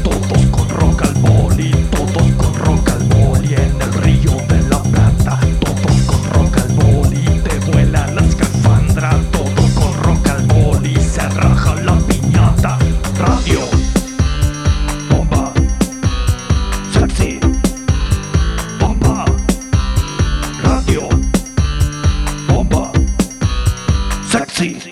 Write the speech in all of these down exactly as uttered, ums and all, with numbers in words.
Todos con rock al boli, todos con rock al boli, todos con rock al boli en el Río de la Plata. Todos con rock al boli, te vuela la escafandra. Todos con rock al boli, se raja la piñata. Radio, bomba, sexy, bomba, radio, bomba, sexy.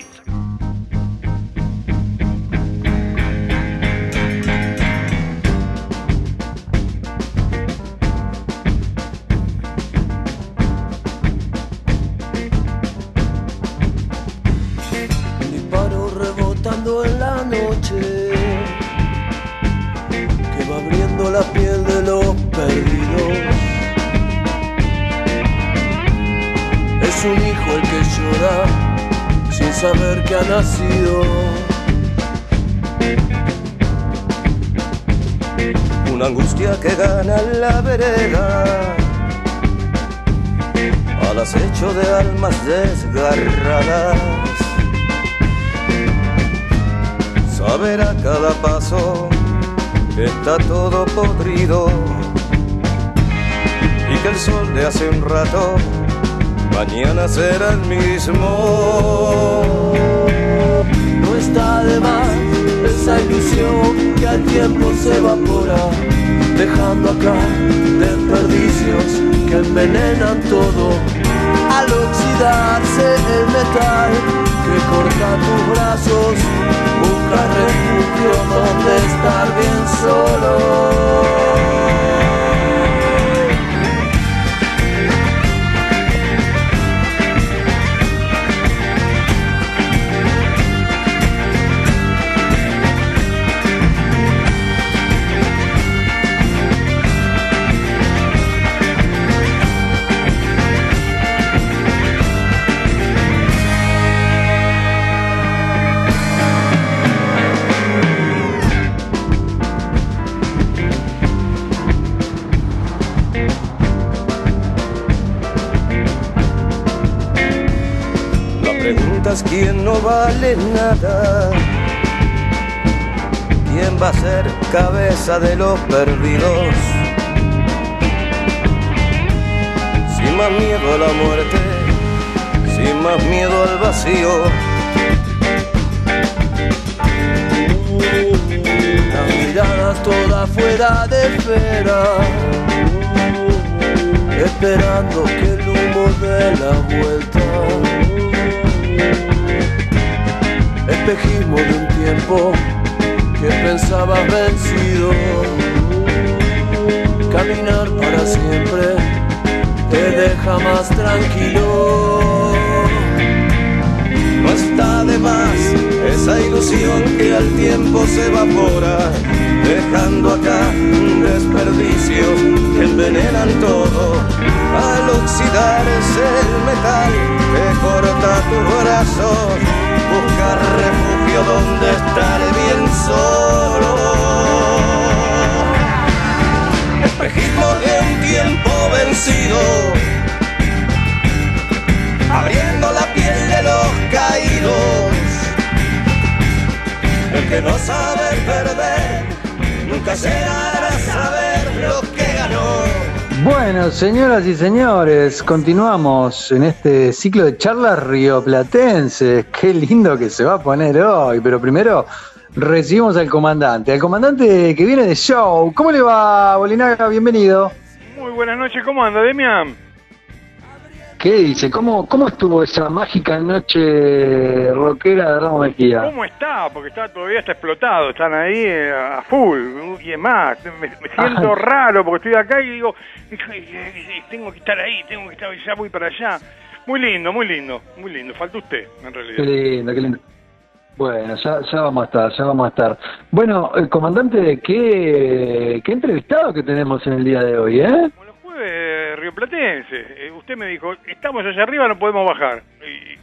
Saber que ha nacido una angustia que gana en la vereda, al acecho de almas desgarradas. Saber a cada paso que está todo podrido y que el sol de hace un rato mañana será el mismo. No está de más esa ilusión que al tiempo se evapora, dejando acá desperdicios que envenenan todo. Al oxidarse el metal que corta tus brazos, busca refugio donde estar bien solo. ¿Quién no vale nada? ¿Quién va a ser cabeza de los perdidos? Sin más miedo a la muerte, sin más miedo al vacío. Las miradas todas fuera de esfera, esperando que el humo dé la vuelta. Espejismo de un tiempo que pensabas vencido. Caminar para siempre te deja más tranquilo. No está de más esa ilusión que al tiempo se evapora, dejando acá desperdicios que envenenan todo. Al oxidarse el metal que corta tus brazos, buscar refugio donde estar bien solo. Espejismo de un tiempo vencido, abriendo la piel de los caídos. El que no sabe perder nunca llegará a saber lo que ganó. Bueno, señoras y señores, continuamos en este ciclo de charlas rioplatenses. Qué lindo que se va a poner hoy, pero primero recibimos al comandante, al comandante que viene de show. ¿Cómo le va, Bolinaga? Bienvenido. Muy buenas noches, ¿cómo anda, Demian? ¿Qué dice? ¿Cómo, cómo estuvo esa mágica noche rockera de Ramos Mejía? ¿Cómo está? Porque está todavía está explotado, están ahí a full, y es más, me, me siento ah. raro porque estoy acá y digo... tengo que estar ahí, tengo que estar allá, voy para allá. Muy lindo, muy lindo, muy lindo. Falta usted, en realidad. Qué lindo, qué lindo. Bueno, ya, ya vamos a estar, ya vamos a estar. Bueno, eh, comandante, ¿qué, qué entrevistado que tenemos en el día de hoy, ¿eh? Como los jueves rioplatense. Eh, usted me dijo, estamos allá arriba, no podemos bajar. Y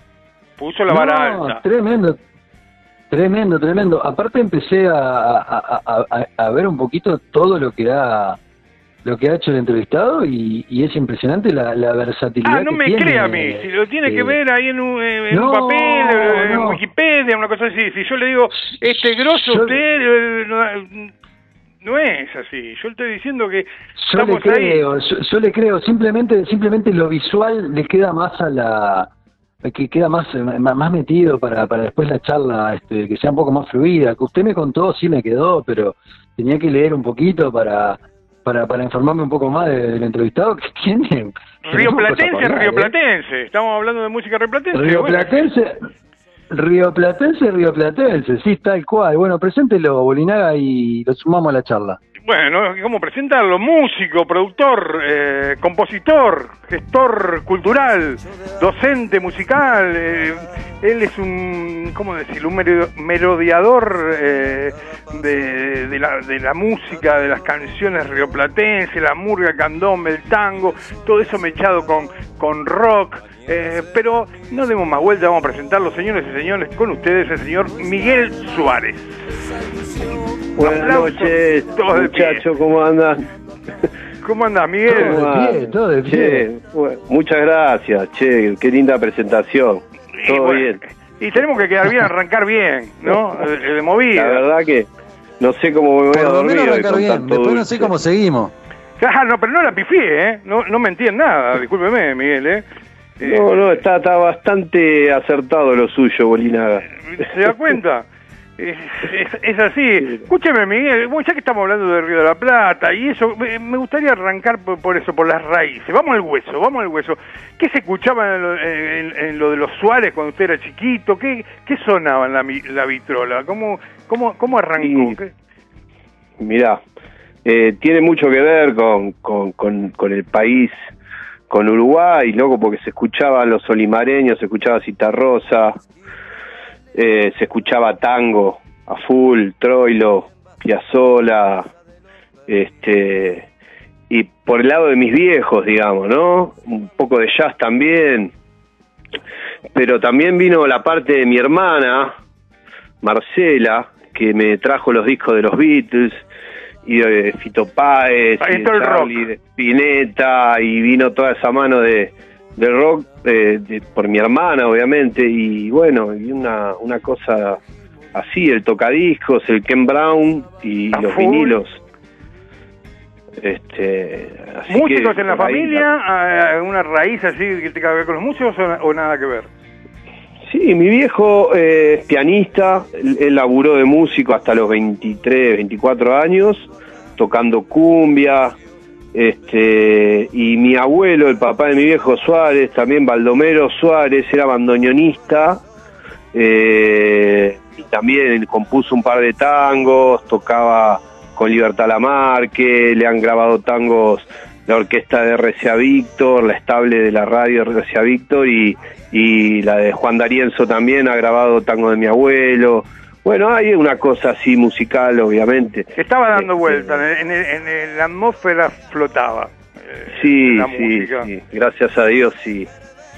puso la vara no, alta. Tremendo. Tremendo, tremendo. Aparte empecé a, a, a, a, a ver un poquito todo lo que da... lo que ha hecho el entrevistado y, y es impresionante la, la versatilidad. Ah, no me crea a mí, si lo tiene eh, que ver ahí en un, en no, un papel, en no. Wikipedia, una cosa así. Si yo le digo, este grosso yo, usted no, no es así. Yo le estoy diciendo que yo estamos le creo, ahí. Yo, yo le creo, simplemente simplemente lo visual le queda más a la... que queda más más metido para para después la charla, este, que sea un poco más fluida. Que usted me contó, sí me quedó, pero tenía que leer un poquito para para para informarme un poco más del entrevistado que tiene. Río Platense, Río Platense. Estamos hablando de música rioplatense. Río Platense, Río Platense, Río Platense, sí, tal cual. Bueno, preséntelo, Bolinaga, y lo sumamos a la charla. Bueno, ¿cómo presentarlo? Músico, productor, eh, compositor, gestor cultural, docente musical. Eh, él es un, ¿cómo decirlo? Un merodeador eh, de, de, la, de la música, de las canciones rioplatenses, la murga, el candombe, el tango, todo eso mechado con, con rock. Eh, pero no demos más vuelta, vamos a presentarlo, señores y señores, con ustedes el señor Miguel Suárez. Buenas Aplausos, noches, muchachos, ¿cómo andan? ¿Cómo andas, Miguel? Todo de pie, todo de pie. Bueno, muchas gracias, che, qué linda presentación. Y todo bueno, bien. Y tenemos que quedar bien, arrancar bien, ¿no? De, de movida. La verdad que no sé cómo me voy a dormir. Arrancar hoy, bien, después no sé cómo seguimos. Ah, no, pero no la pifié, ¿eh? No, no me entiendes nada, discúlpeme, Miguel, ¿eh? No, no, está, está bastante acertado lo suyo, Bolinaga. ¿Se da cuenta? Es, es, es así. Escúcheme, Miguel, ya que estamos hablando de Río de la Plata y eso, me gustaría arrancar por, por eso, por las raíces. Vamos al hueso, vamos al hueso. ¿Qué se escuchaba en lo, en, en lo de los Suárez cuando usted era chiquito? ¿Qué, qué sonaba en la, la vitrola? ¿Cómo, cómo, cómo arrancó? Sí. Mirá, eh, tiene mucho que ver con, con, con, con el país, con Uruguay, loco, porque se escuchaban los solimareños, se escuchaba Citarrosa. Eh, se escuchaba tango a full, Troilo, Piazzolla, este, y por el lado de mis viejos, digamos, ¿no? Un poco de jazz también, pero también vino la parte de mi hermana, Marcela, que me trajo los discos de los Beatles, y de Fito Páez, y de Charlie, de Spinetta, y vino toda esa mano de... del rock, eh, de, por mi hermana, obviamente, y bueno, y una, una cosa así, el tocadiscos, el Ken Brown y los vinilos. Este, así ¿Músicos que, en la familia? La... ¿Una raíz así que tenga que ver con los músicos o, o nada que ver? Sí, mi viejo eh, es pianista, él, él laburó de músico hasta los veintitrés, veinticuatro años, tocando cumbia. Este, y mi abuelo, el papá de mi viejo Suárez, también Baldomero Suárez, era bandoneonista, eh, y también compuso un par de tangos, tocaba con Libertad Lamarque, le han grabado tangos la orquesta de R C A Víctor, la estable de la radio de R C A Víctor, y, y la de Juan D'Arienzo también ha grabado tango de mi abuelo. Bueno, hay una cosa así musical, obviamente. Estaba dando vuelta, en, el, en, el, en la atmósfera flotaba. Eh, sí, la sí, música. Sí, gracias a Dios, sí.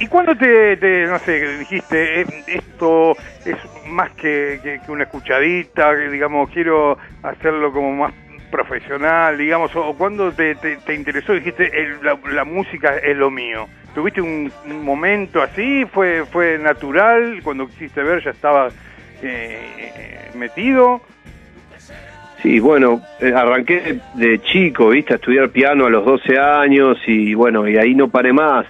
¿Y cuándo te, te no sé, dijiste, eh, esto es más que, que, que una escuchadita, que, digamos, quiero hacerlo como más profesional, digamos, o cuándo te, te, te interesó, dijiste, el, la, la música es lo mío? ¿Tuviste un, un momento así? ¿Fue, fue natural? Cuando quisiste ver ya estaba... Eh, metido. Sí, bueno, eh, arranqué de chico, viste, a estudiar piano a los doce años y bueno, y ahí no paré más,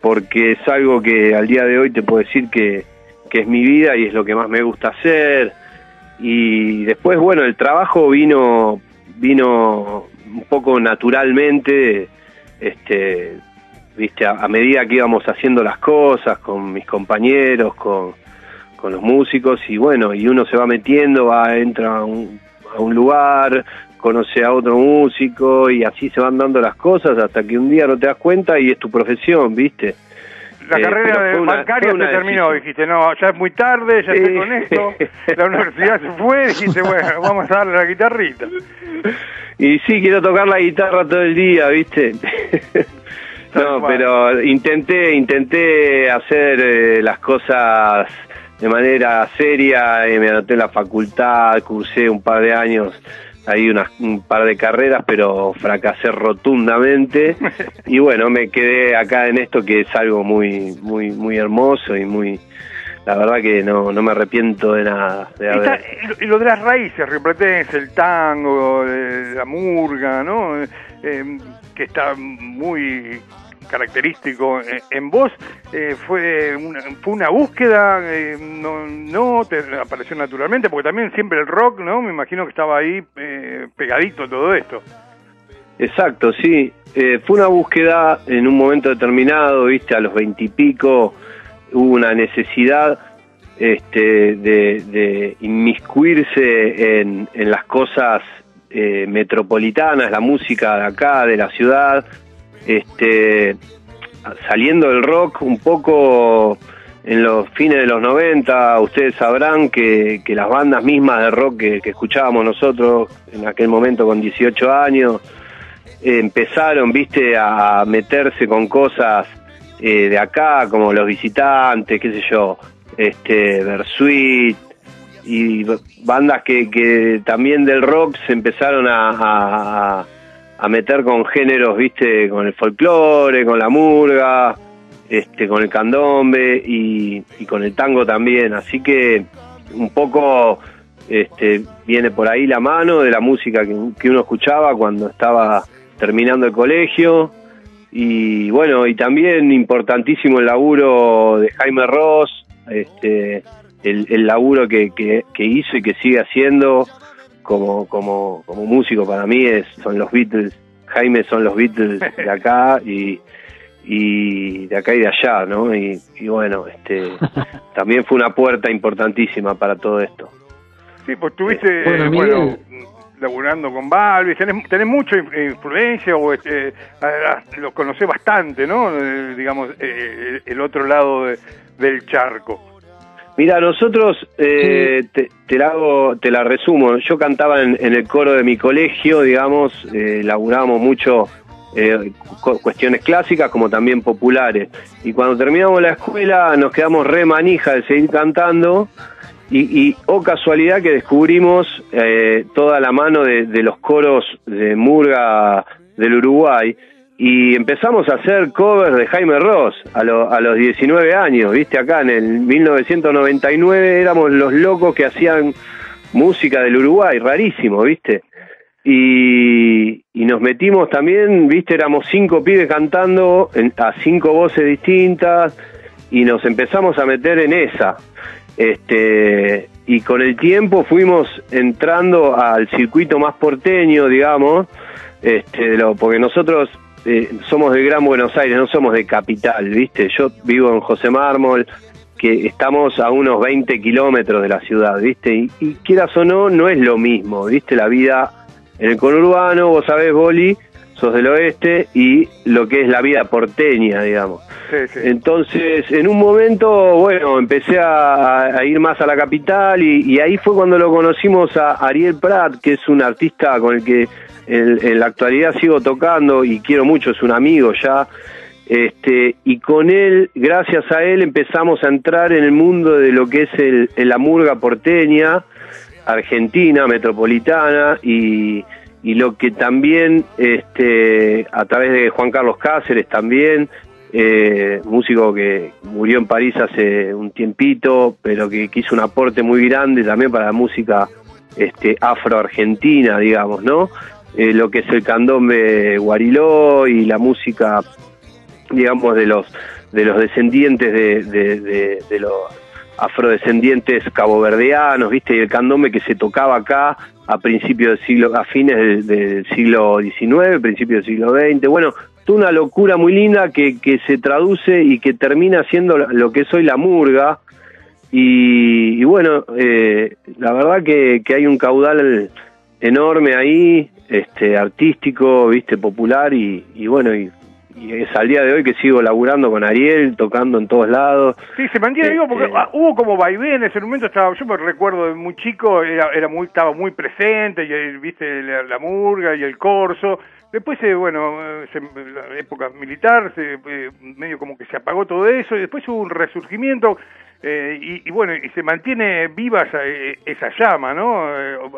porque es algo que al día de hoy te puedo decir que, que es mi vida y es lo que más me gusta hacer. Y después, bueno, el trabajo vino vino un poco naturalmente, este, viste, a, a medida que íbamos haciendo las cosas con mis compañeros, con con los músicos, y bueno, y uno se va metiendo, va, entra a un, a un lugar, conoce a otro músico, y así se van dando las cosas hasta que un día no te das cuenta y es tu profesión, ¿viste? La eh, carrera de bancaria se terminó, decisión. Dijiste, no, ya es muy tarde, ya eh. estoy con esto, la universidad se fue, dijiste, bueno, vamos a darle la guitarrita. Y sí, quiero tocar la guitarra todo el día, ¿viste? No, pero intenté, intenté hacer eh, las cosas... de manera seria, eh, me anoté en la facultad, cursé un par de años ahí unas, un par de carreras, pero fracasé rotundamente. Y bueno, me quedé acá en esto, que es algo muy, muy, muy hermoso y muy... La verdad que no, no me arrepiento de nada. De haber... Está, lo de las raíces rioplatenses, el tango, la murga, ¿no? Eh, que está muy característico en vos. Eh, fue, una, fue una búsqueda, eh, no, no te apareció naturalmente, porque también siempre el rock, ¿no? Me imagino que estaba ahí eh, pegadito todo esto. Exacto, sí. Eh, fue una búsqueda en un momento determinado, viste, a los veintipico... Hubo una necesidad este, de, de inmiscuirse en, en las cosas eh, metropolitanas, la música de acá, de la ciudad, este, saliendo del rock un poco en los fines de los noventa. Ustedes sabrán que, que las bandas mismas de rock que, que escuchábamos nosotros en aquel momento con dieciocho años, eh, empezaron, viste, a meterse con cosas... Eh, de acá, como Los Visitantes, qué sé yo, este Bersuit, y bandas que, que también del rock se empezaron a, a, a meter con géneros, viste, con el folclore, con la murga, este con el candombe y, y con el tango también. Así que un poco este viene por ahí la mano de la música que, que uno escuchaba cuando estaba terminando el colegio. Y bueno, y también importantísimo el laburo de Jaime Roos, este, el, el laburo que, que, que hizo y que sigue haciendo como, como, como músico. Para mí es, son los Beatles, Jaime son los Beatles de acá y, y de acá y de allá, ¿no? Y, y bueno, este también fue una puerta importantísima para todo esto. Sí, pues tuviste... Bueno, bueno, laburando con Balbis, tenés, tenés mucha influencia, o eh, lo conocés bastante, ¿no? Eh, digamos, eh, el otro lado de, del charco. Mira, nosotros, eh, sí. te, te, la hago, te la resumo, yo cantaba en, en el coro de mi colegio, digamos, eh, laburábamos mucho eh, cu cuestiones clásicas como también populares, y cuando terminamos la escuela nos quedamos re manija de seguir cantando. Y, y oh casualidad que descubrimos eh, toda la mano de, de los coros de murga del Uruguay y empezamos a hacer covers de Jaime Roos a, lo, a los diecinueve años, viste, acá en el mil novecientos noventa y nueve éramos los locos que hacían música del Uruguay, rarísimo, viste, y, y nos metimos también, viste, éramos cinco pibes cantando en, a cinco voces distintas y nos empezamos a meter en esa. Este, y con el tiempo fuimos entrando al circuito más porteño, digamos, este, lo, porque nosotros eh, somos de Gran Buenos Aires, no somos de Capital, ¿viste? Yo vivo en José Mármol, que estamos a unos veinte kilómetros de la ciudad, ¿viste? Y, y quieras o no, no es lo mismo, ¿viste? La vida en el conurbano, vos sabés, Boli, sos del oeste, y lo que es la vida porteña, digamos. Sí, sí. Entonces, en un momento, bueno, empecé a, a ir más a la capital y, y ahí fue cuando lo conocimos a Ariel Prat, que es un artista con el que en, en la actualidad sigo tocando y quiero mucho, es un amigo ya. Este, y con él, gracias a él, empezamos a entrar en el mundo de lo que es el, la murga porteña, argentina, metropolitana y... y lo que también, este, a través de Juan Carlos Cáceres también, eh, músico que murió en París hace un tiempito, pero que, que hizo un aporte muy grande también para la música este, afro-argentina, digamos, ¿no? Eh, lo que es el candombe guariló y la música, digamos, de los de los descendientes de, de, de, de los afrodescendientes caboverdianos, ¿viste? Y el candombe que se tocaba acá a principios del siglo, a fines del, del siglo diecinueve, principios del siglo veinte. Bueno, fue una locura muy linda que, que se traduce y que termina siendo lo que es hoy la murga. Y, y bueno, eh, la verdad que, que hay un caudal enorme ahí, este, artístico, viste, popular y, y bueno, y y es al día de hoy que sigo laburando con Ariel, tocando en todos lados. Sí, se mantiene, eh, digo, porque eh, hubo como vaivén, en ese momento estaba, yo me recuerdo de muy chico, era, era muy, estaba muy presente, y viste la, la murga y el corso, después, eh, bueno, se, la época militar, se, eh, medio como que se apagó todo eso, y después hubo un resurgimiento, Eh, y, y bueno, y se mantiene viva esa, esa llama, ¿no?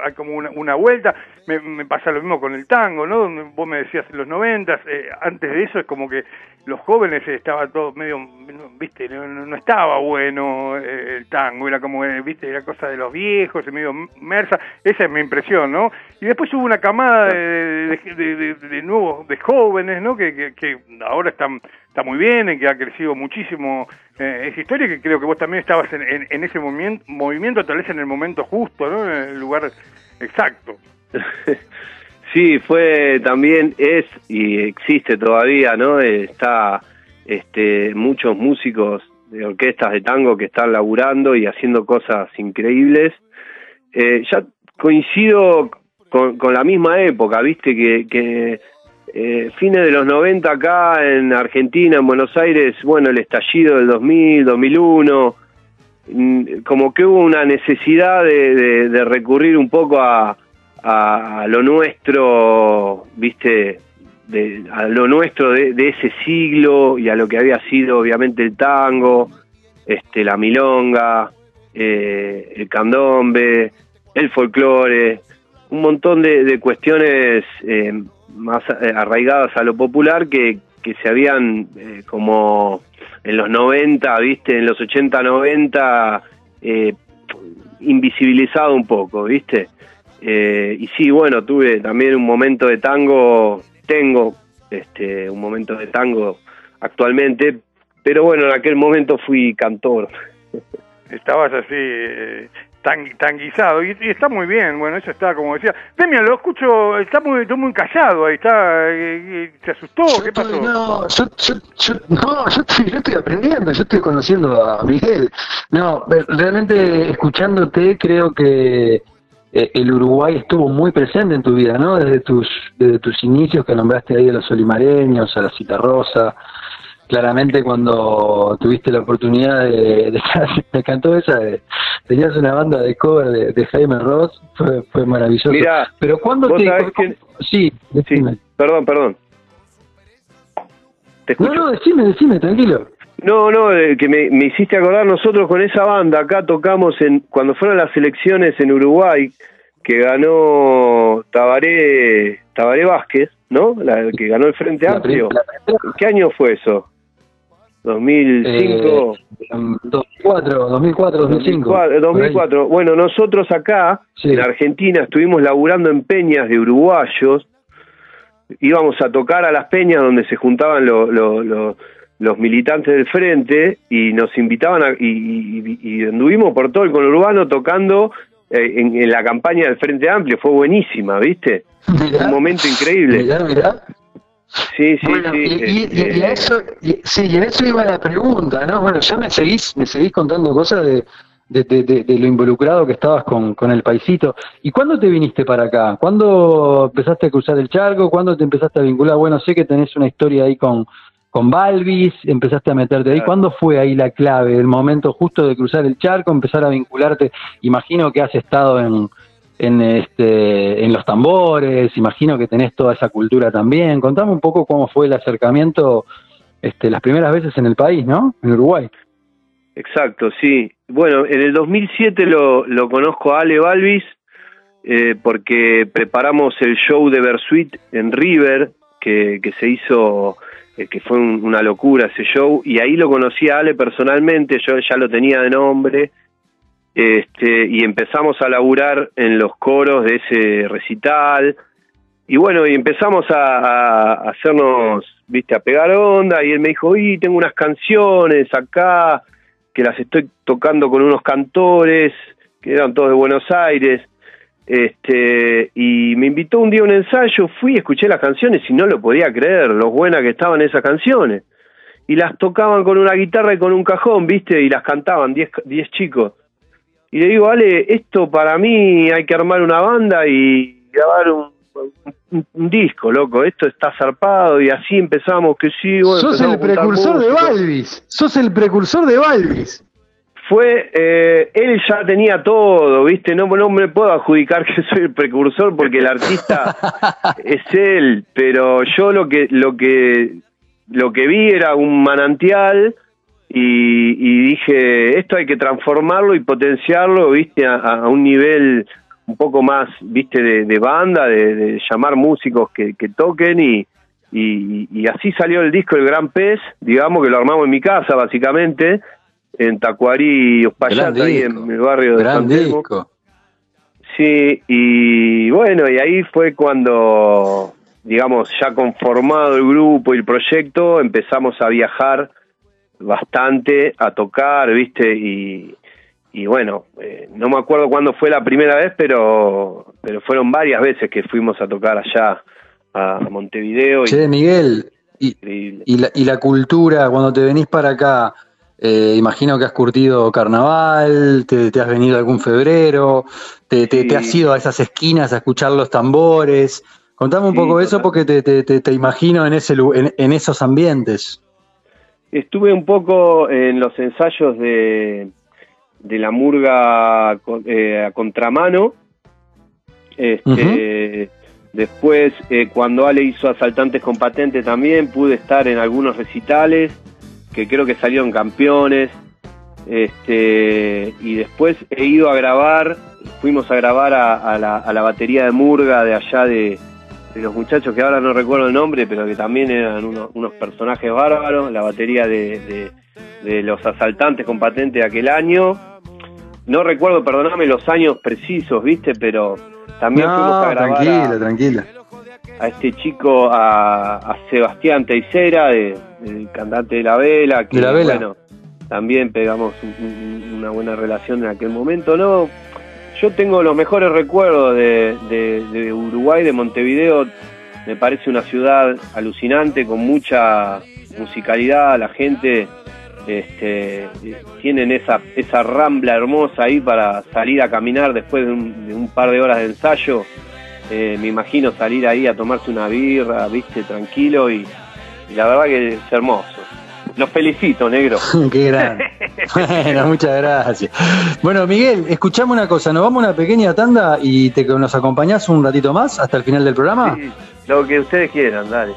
Hay como una, una vuelta, me, me pasa lo mismo con el tango, ¿no? Vos me decías en los noventas, eh, antes de eso es como que los jóvenes estaba todo medio, viste, no, no estaba bueno el tango, era como, viste, era cosa de los viejos, medio mersa, esa es mi impresión, ¿no? Y después hubo una camada de, de, de, de, de nuevos, de jóvenes, ¿no? Que, que, que ahora están... está muy bien, en que ha crecido muchísimo eh, esa historia, que creo que vos también estabas en, en, en ese movimiento, movimiento, tal vez en el momento justo, ¿no? En el lugar exacto. Sí, fue también, es y existe todavía, ¿no? Está este, muchos músicos de orquestas de tango que están laburando y haciendo cosas increíbles. Eh, ya coincido con, con la misma época, ¿viste? Que... que Eh, fines de los noventa acá en Argentina, en Buenos Aires, bueno, el estallido del dos mil, dos mil uno, como que hubo una necesidad de, de, de recurrir un poco a, a lo nuestro, viste, de, a lo nuestro de, de ese siglo y a lo que había sido obviamente el tango, este, la milonga, eh, el candombe, el folclore, un montón de, de cuestiones eh, más arraigadas a lo popular que, que se habían eh, como en los noventa, viste, en los ochenta, noventa eh, invisibilizado un poco, viste, eh, y sí, bueno, tuve también un momento de tango, tengo este un momento de tango actualmente, pero bueno, en aquel momento fui cantor. Estabas así... Eh... Tan, tan guisado, y, y está muy bien, bueno, eso está, como decía, Demian, lo escucho, está muy muy callado, ahí está, eh, eh, se asustó, yo ¿qué pasó? Estoy, no, yo, yo, yo, no yo, estoy, yo estoy aprendiendo, yo estoy conociendo a Miguel, no, realmente escuchándote creo que eh, el Uruguay estuvo muy presente en tu vida, ¿no? Desde tus desde tus inicios que nombraste ahí a los solimareños, a la Citarrosa, claramente cuando tuviste la oportunidad de, de estar haciendo canto esa, de, tenías una banda de cover de, de Jaime Roos, fue, fue maravilloso. Mirá, pero cuando te... Que... Sí, decime. Sí, perdón, perdón. ¿Te escucho? No, no, decime, decime, tranquilo. No, no, que me, me hiciste acordar, nosotros con esa banda acá tocamos en cuando fueron las elecciones en Uruguay, que ganó Tabaré, Tabaré Vázquez, ¿no? La que ganó el Frente Amplio. ¿Qué año fue eso? ¿dos mil cinco? Eh, dos mil cuatro, dos mil cuatro, dos mil cinco. dos mil cuatro. Bueno, nosotros acá, sí, en Argentina, estuvimos laburando en peñas de uruguayos. Íbamos a tocar a las peñas donde se juntaban lo, lo, lo, los militantes del frente y nos invitaban a, y, y, y anduvimos por todo el conurbano tocando en, en la campaña del Frente Amplio. Fue buenísima, ¿viste? Mirá, un momento increíble. Mirá, mirá. Sí, sí, bueno, sí. Y, eh, y, eh, y, a eso, y, sí, y a eso iba la pregunta, ¿no? Bueno, ya me seguís, me seguís contando cosas de, de, de, de, de lo involucrado que estabas con, con el paisito. ¿Y cuándo te viniste para acá? ¿Cuándo empezaste a cruzar el charco? ¿Cuándo te empezaste a vincular? Bueno, sé que tenés una historia ahí con, con Balbis, empezaste a meterte ahí. Claro. ¿Cuándo fue ahí la clave, el momento justo de cruzar el charco, empezar a vincularte? Imagino que has estado en... en este en los tambores, imagino que tenés toda esa cultura también. Contame un poco cómo fue el acercamiento este las primeras veces en el país, ¿no? En Uruguay. Exacto, sí. Bueno, en el dos mil siete lo, lo conozco a Ale Valvis eh, porque preparamos el show de Bersuit en River, que, que se hizo, eh, que fue un, una locura ese show, y ahí lo conocí a Ale personalmente, yo ya lo tenía de nombre. Este, y empezamos a laburar en los coros de ese recital, y bueno, y empezamos a, a hacernos, viste, a pegar onda, y él me dijo, y tengo unas canciones acá, que las estoy tocando con unos cantores, que eran todos de Buenos Aires, este y me invitó un día a un ensayo, fui, escuché las canciones, y no lo podía creer, lo buena que estaban esas canciones, y las tocaban con una guitarra y con un cajón, viste, y las cantaban diez, diez chicos. Y le digo, Ale, esto para mí hay que armar una banda y grabar un, un, un disco, loco. Esto está zarpado. Y así empezamos que sí. Bueno, sos el precursor de Balbis. Sos el precursor de Balbis. Fue, eh, él ya tenía todo, ¿viste? No, no me puedo adjudicar que soy el precursor porque el artista es él. Pero yo lo que, lo que, lo que vi era un manantial y, y dije, esto hay que transformarlo y potenciarlo, viste, a, a un nivel un poco más, viste, de, de banda, de, de llamar músicos que, que toquen, y, y, y así salió el disco El Gran Pez, digamos, que lo armamos en mi casa, básicamente, en Tacuarí y Ospallata, ahí en el barrio de San Telmo. Sí, y bueno, y ahí fue cuando, digamos, ya conformado el grupo y el proyecto, empezamos a viajar bastante, a tocar, ¿viste? Y, y bueno, eh, no me acuerdo cuándo fue la primera vez, pero, pero fueron varias veces que fuimos a tocar allá a Montevideo. Che, y, Miguel, y, y, la, y la cultura, cuando te venís para acá, eh, imagino que has curtido carnaval, te, te has venido algún febrero, te, te, sí. te has ido a esas esquinas a escuchar los tambores. Contame un sí, poco de eso, porque te, te, te, te imagino en, ese, en, en esos ambientes. Estuve un poco en los ensayos de, de la murga eh, a contramano. Este, uh-huh. Después, eh, cuando Ale hizo Asaltantes Compatentes también, pude estar en algunos recitales que creo que salieron campeones. Este, y después he ido a grabar, fuimos a grabar a, a, la, a la batería de murga de allá de... de los muchachos que ahora no recuerdo el nombre, pero que también eran unos, unos personajes bárbaros, la batería de, de, de los Asaltantes Compatentes de aquel año. No recuerdo, perdóname, los años precisos, ¿viste? Pero también no, fuimos a grabar tranquila, a, tranquila. a este chico, a, a Sebastián Teixeira, de, el cantante de La Vela, que, ¿De la Vela? Bueno, también pegamos un, un, una buena relación en aquel momento, ¿no? Yo tengo los mejores recuerdos de, de, de Uruguay, de Montevideo. Me parece una ciudad alucinante, con mucha musicalidad. La gente este, tienen esa esa rambla hermosa ahí para salir a caminar después de un, de un par de horas de ensayo. Eh, me imagino salir ahí a tomarse una birra, viste, tranquilo, y, y la verdad que es hermoso. Los felicito, negro. Qué grande. Bueno, muchas gracias. Bueno, Miguel, escuchame una cosa. Nos vamos a una pequeña tanda y te nos acompañás un ratito más hasta el final del programa. Sí, lo que ustedes quieran, dale.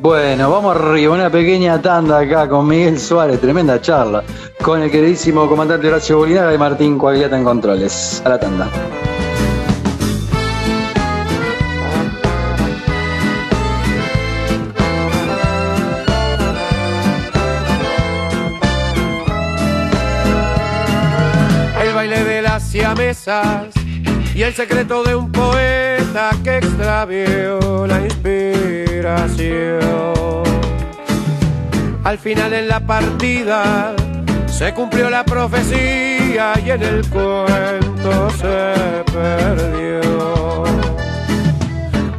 Bueno, vamos arriba. Una pequeña tanda acá con Miguel Suárez. Tremenda charla con el queridísimo comandante Horacio Bolinaga y Martín Guagliata en controles. A la tanda. Y a mesas, y el secreto de un poeta que extravió la inspiración. Al final en la partida se cumplió la profecía y en el cuento se perdió.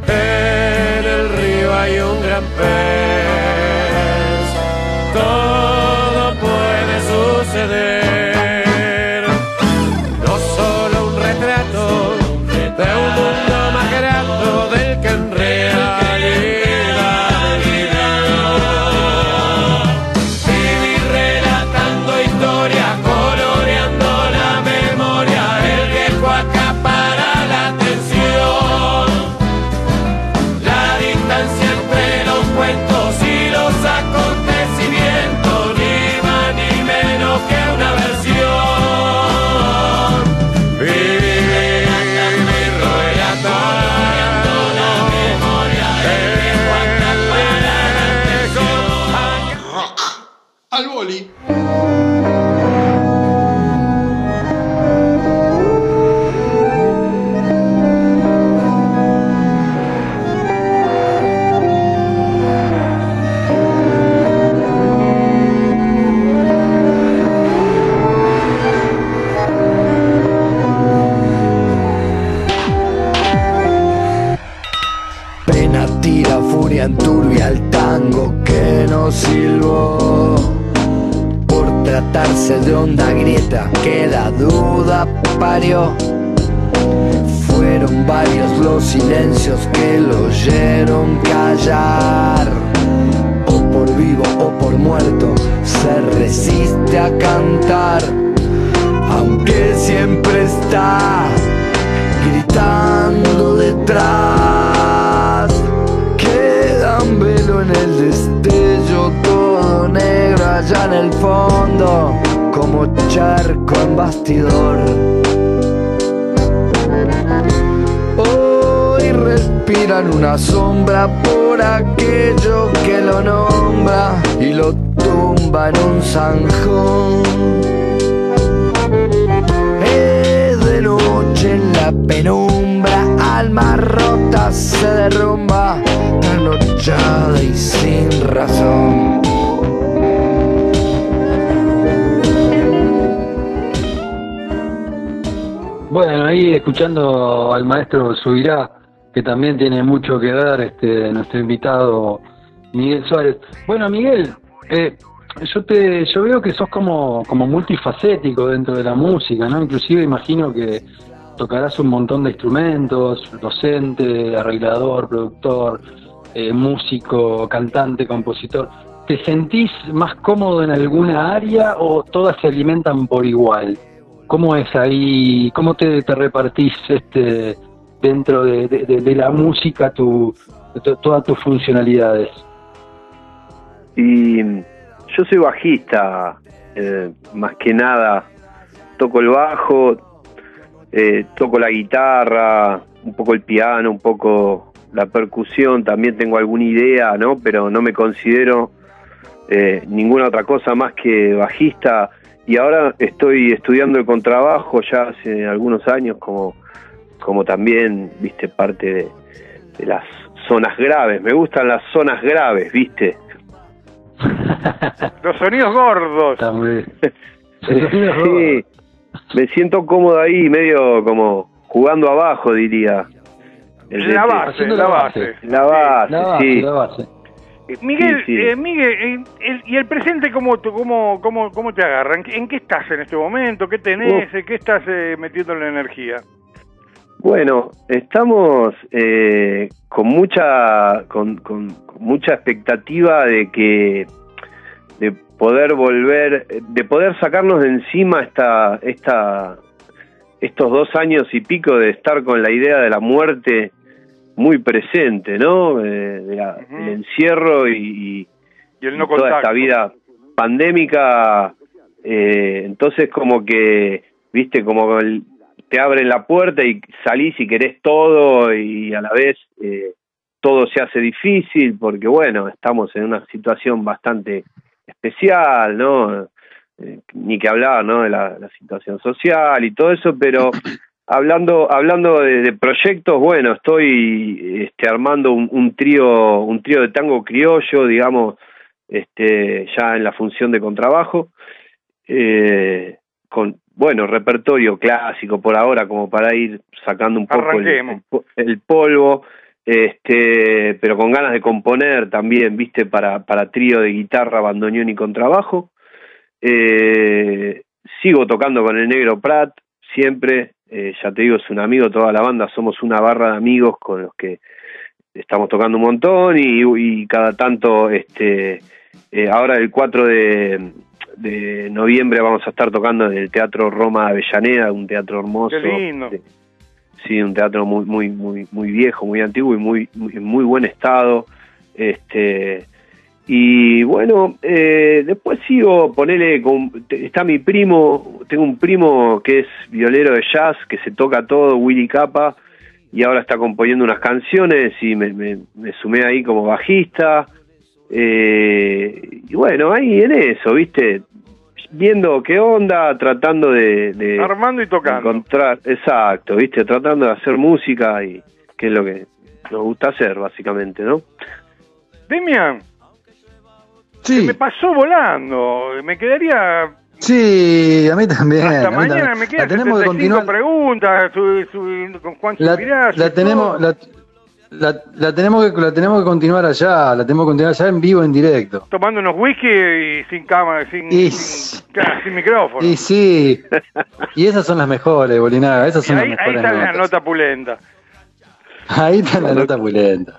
En el río hay un gran pez, todo puede suceder. Silbo por tratarse de onda grieta que la duda parió. Fueron varios los silencios que lo oyeron callar. O por vivo o por muerto se resiste a cantar, aunque siempre está gritando detrás. Queda un velo en el destino negro allá en el bastidor. Hoy respiran una sombra por aquello que lo nombra y lo tumba en un zanjón. Es de noche en la penumbra, alma rota se derrumba, trasnochada y sin razón. Bueno, ahí escuchando al maestro Subirá, que también tiene mucho que dar, este, nuestro invitado Miguel Suárez. Bueno, Miguel, eh, yo te, yo veo que sos como, como multifacético dentro de la música, ¿no? Inclusive imagino que tocarás un montón de instrumentos, docente, arreglador, productor, eh, músico, cantante, compositor. ¿Te sentís más cómodo en alguna área o todas se alimentan por igual? ¿Cómo es ahí? ¿Cómo te, te repartís este dentro de, de, de, de la música tu, tu, todas tus funcionalidades? Y yo soy bajista, eh, más que nada. Toco el bajo, eh, toco la guitarra, un poco el piano, un poco la percusión. También tengo alguna idea, ¿no? Pero no me considero eh, ninguna otra cosa más que bajista. Y ahora estoy estudiando el contrabajo ya hace algunos años, como, como también, viste, parte de, de las zonas graves. Me gustan las zonas graves, viste. Los sonidos gordos. También. Sí, me siento cómodo ahí, medio como jugando abajo, diría. El la, base, la base, la base. La base, sí. La base. Miguel, sí, sí. Eh, Miguel, eh, el, ¿y el presente cómo, cómo, cómo, cómo te agarra? ¿En, ¿En qué estás en este momento? ¿Qué tenés? Uh, ¿Qué estás eh, metiendo en la energía? Bueno, estamos eh, con mucha con, con, con mucha expectativa de que de poder volver, de poder sacarnos de encima esta esta estos dos años y pico de estar con la idea de la muerte muy presente, ¿no? Eh, de la, uh-huh. El encierro y, y, y, el no y toda contacto. Esta vida pandémica, eh, entonces como que, viste, como el, te abren la puerta y salís y querés todo y a la vez eh, todo se hace difícil porque, bueno, estamos en una situación bastante especial, ¿no? Eh, ni que hablar, ¿no? De la, la situación social y todo eso, pero... Hablando hablando de, de proyectos, bueno, estoy este, armando un, un trío un trío de tango criollo, digamos, este, ya en la función de contrabajo, eh, con, bueno, repertorio clásico por ahora, como para ir sacando un poco el, el, el polvo, este, pero con ganas de componer también, viste, para, para trío de guitarra, bandoneón y contrabajo. Eh, sigo tocando con el negro Prat, siempre. Eh, ya te digo, es un amigo, toda la banda, somos una barra de amigos con los que estamos tocando un montón y, y cada tanto, este eh, ahora el cuatro de, de noviembre vamos a estar tocando en el Teatro Roma de Avellaneda, un teatro hermoso. Qué lindo. De, sí, un teatro muy muy muy muy viejo, muy antiguo y muy muy, muy buen estado. Este y bueno, eh, después sigo, ponele, con, está mi primo, tengo un primo que es violero de jazz, que se toca todo, Willy Capa, y ahora está componiendo unas canciones y me, me, me sumé ahí como bajista, eh, y bueno, ahí en eso, viste, viendo qué onda, tratando de... de armando y tocando. Encontrar, exacto, viste, tratando de hacer música, y que es lo que nos gusta hacer, básicamente, ¿no? Demian. Sí. Me pasó volando, me quedaría... Sí, a mí también. Hasta a mí mañana también. Me quedan setenta y cinco preguntas su, su, con Juan la, Subirá. La tenemos, la, la, la, tenemos que, la tenemos que continuar allá, la tenemos que continuar allá en vivo, en directo. Tomando unos whisky y sin cámara, sin, y, sin, claro, sin micrófono. Y sí, y esas son las mejores, Bolinaga, esas son ahí, las mejores. Ahí está notas. La nota pulenta. Ahí está la nota pulenta.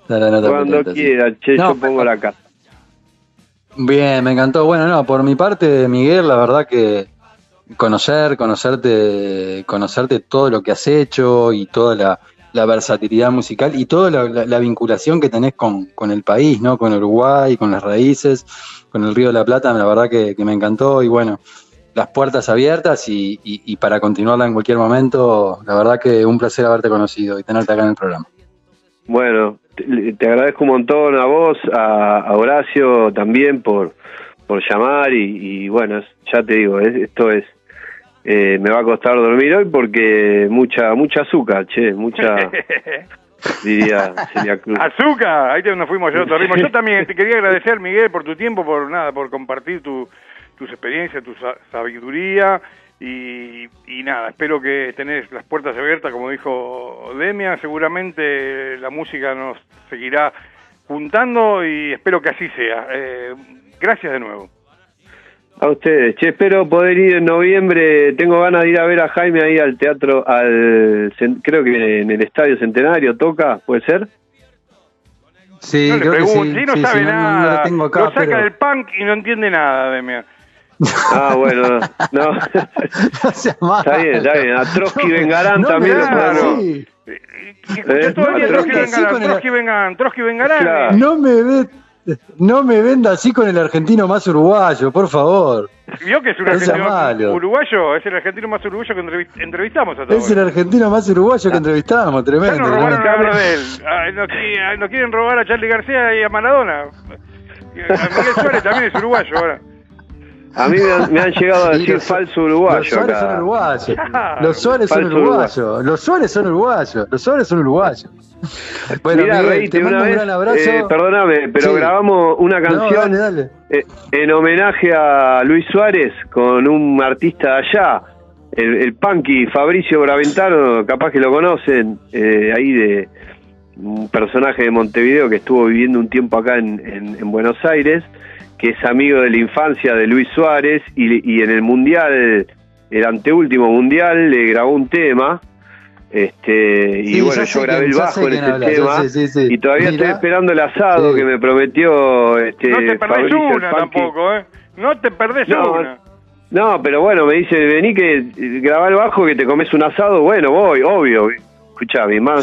Está la nota Cuando pulenta, quiera, sí. Che, no, yo pongo la casa. Bien, me encantó. Bueno, no, por mi parte, Miguel, la verdad que conocer, conocerte, conocerte todo lo que has hecho y toda la, la versatilidad musical y toda la, la, la vinculación que tenés con, con el país, ¿no? Con Uruguay, con las raíces, con el Río de la Plata, la verdad que, que me encantó y bueno, las puertas abiertas y, y, y para continuarla en cualquier momento. La verdad que un placer haberte conocido y tenerte acá en el programa. Bueno, te, te agradezco un montón a vos, a, a Horacio también por, por llamar y, y bueno, ya te digo, es, esto es, eh, me va a costar dormir hoy porque mucha mucha azúcar, che, mucha... diría Celia Cruz. Azúcar, ahí nos fuimos yo otro ritmo. Yo también te quería agradecer, Miguel, por tu tiempo, por nada, por compartir tu, tus experiencias, tu sabiduría y, y nada, espero que tenés las puertas abiertas, como dijo Demian, seguramente la música nos seguirá juntando y espero que así sea. Eh, gracias de nuevo. A ustedes, che, espero poder ir en noviembre, tengo ganas de ir a ver a Jaime ahí al teatro, al creo que en el Estadio Centenario toca, ¿puede ser? Sí, no le creo pregunto, que sí, sí, no sí, sabe sí, nada, no, no lo tengo acá, lo saca pero... del punk y no entiende nada, Demian. Ah, bueno, no, no seas malo. Está bien, está bien, a Trotsky no, Vengarán no también lo puedo... Sí. ¿Eh? Todavía no, Trotsky, sí, Vengarán, Trotsky el... Vengarán, Trotsky Vengarán, claro. No me ves... No me venda así con el argentino más uruguayo, por favor. Vio que es un argentino uruguayo, es el argentino más uruguayo que entrevistamos a todos. Es el argentino más uruguayo que entrevistamos, tremendo. Ya nos robaron la obra de él. Ay, nos, nos quieren robar a Charly García y a Maradona. A Miguel Suárez también es uruguayo ahora. A mí me han, me han llegado a decir los, falso uruguayo. Los Suárez son uruguayos. Los Suárez son uruguayos. Los Suárez son uruguayos. Los Suárez son uruguayos. Bueno, mira, Miguel, reíte, te mando una vez, un gran abrazo. Eh, perdóname, pero sí. Grabamos una canción no, dale, dale. Eh, en homenaje a Luis Suárez con un artista de allá, el, el punky Fabricio Braventano, capaz que lo conocen, eh, ahí de un personaje de Montevideo que estuvo viviendo un tiempo acá en, en, en Buenos Aires, que es amigo de la infancia de Luis Suárez y, y en el mundial, el anteúltimo mundial, le grabó un tema, este y sí, bueno, yo grabé el bajo en este tema, sí, sí, sí. Y todavía Mira. estoy esperando el asado sí. que me prometió este No te perdés Fabricio, una tampoco, ¿eh? No te perdés no, una. No, pero bueno, me dice, vení que grabá el bajo que te comes un asado, bueno, voy, obvio. Escuchá, mi mamá,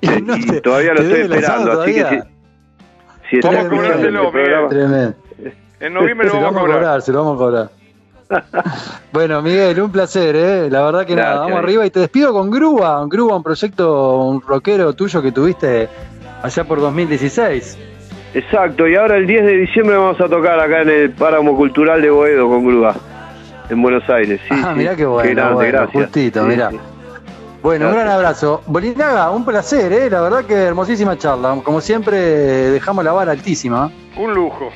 y, no te, y todavía lo estoy esperando, todavía. Así que si, si estás escuchando el programa... En noviembre lo vamos, vamos a cobrar. cobrar. Se lo vamos a cobrar. Bueno, Miguel, un placer, ¿eh? La verdad que Gracias. nada, vamos arriba y te despido con Grúa. Grúa, un proyecto, un rockero tuyo que tuviste allá por dos mil dieciséis. Exacto, y ahora el diez de diciembre vamos a tocar acá en el Páramo Cultural de Boedo con Grúa, en Buenos Aires. Sí, ah, sí, mirá qué bueno, qué grande, bueno gracias. Justito, sí, mirá. Sí. Bueno, gracias. Un gran abrazo. Bolinaga, un placer, ¿eh? La verdad que hermosísima charla. Como siempre, dejamos la vara altísima. Un lujo.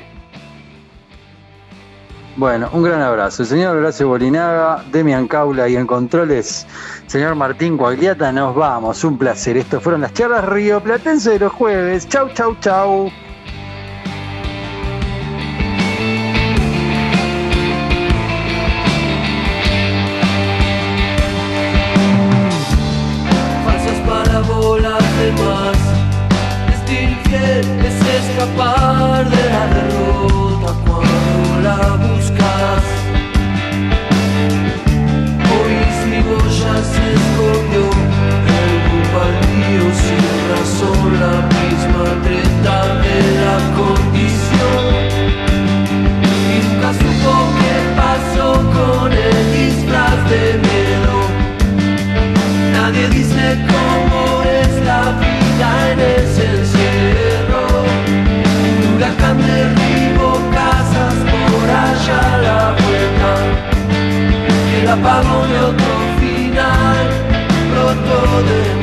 Bueno, un gran abrazo. El señor Horacio Bolinaga, Demian Caula y en controles, señor Martín Guagliata, nos vamos. Un placer. Estos fueron las charlas rioplatenses de los jueves. Chau, chau, chau. Falsas parábolas de más. Destino infiel es escapar de la derrota cuando la buscas. Hoy mi boya se escondió en un baldío sin razón, la misma treta de la condición. Y nunca supo qué pasó con el disfraz de miedo. Nadie dice cómo es la vida en ese encierro. Un huracán derribó casas por allá a la vuelta, y el apagón de otro final brotó de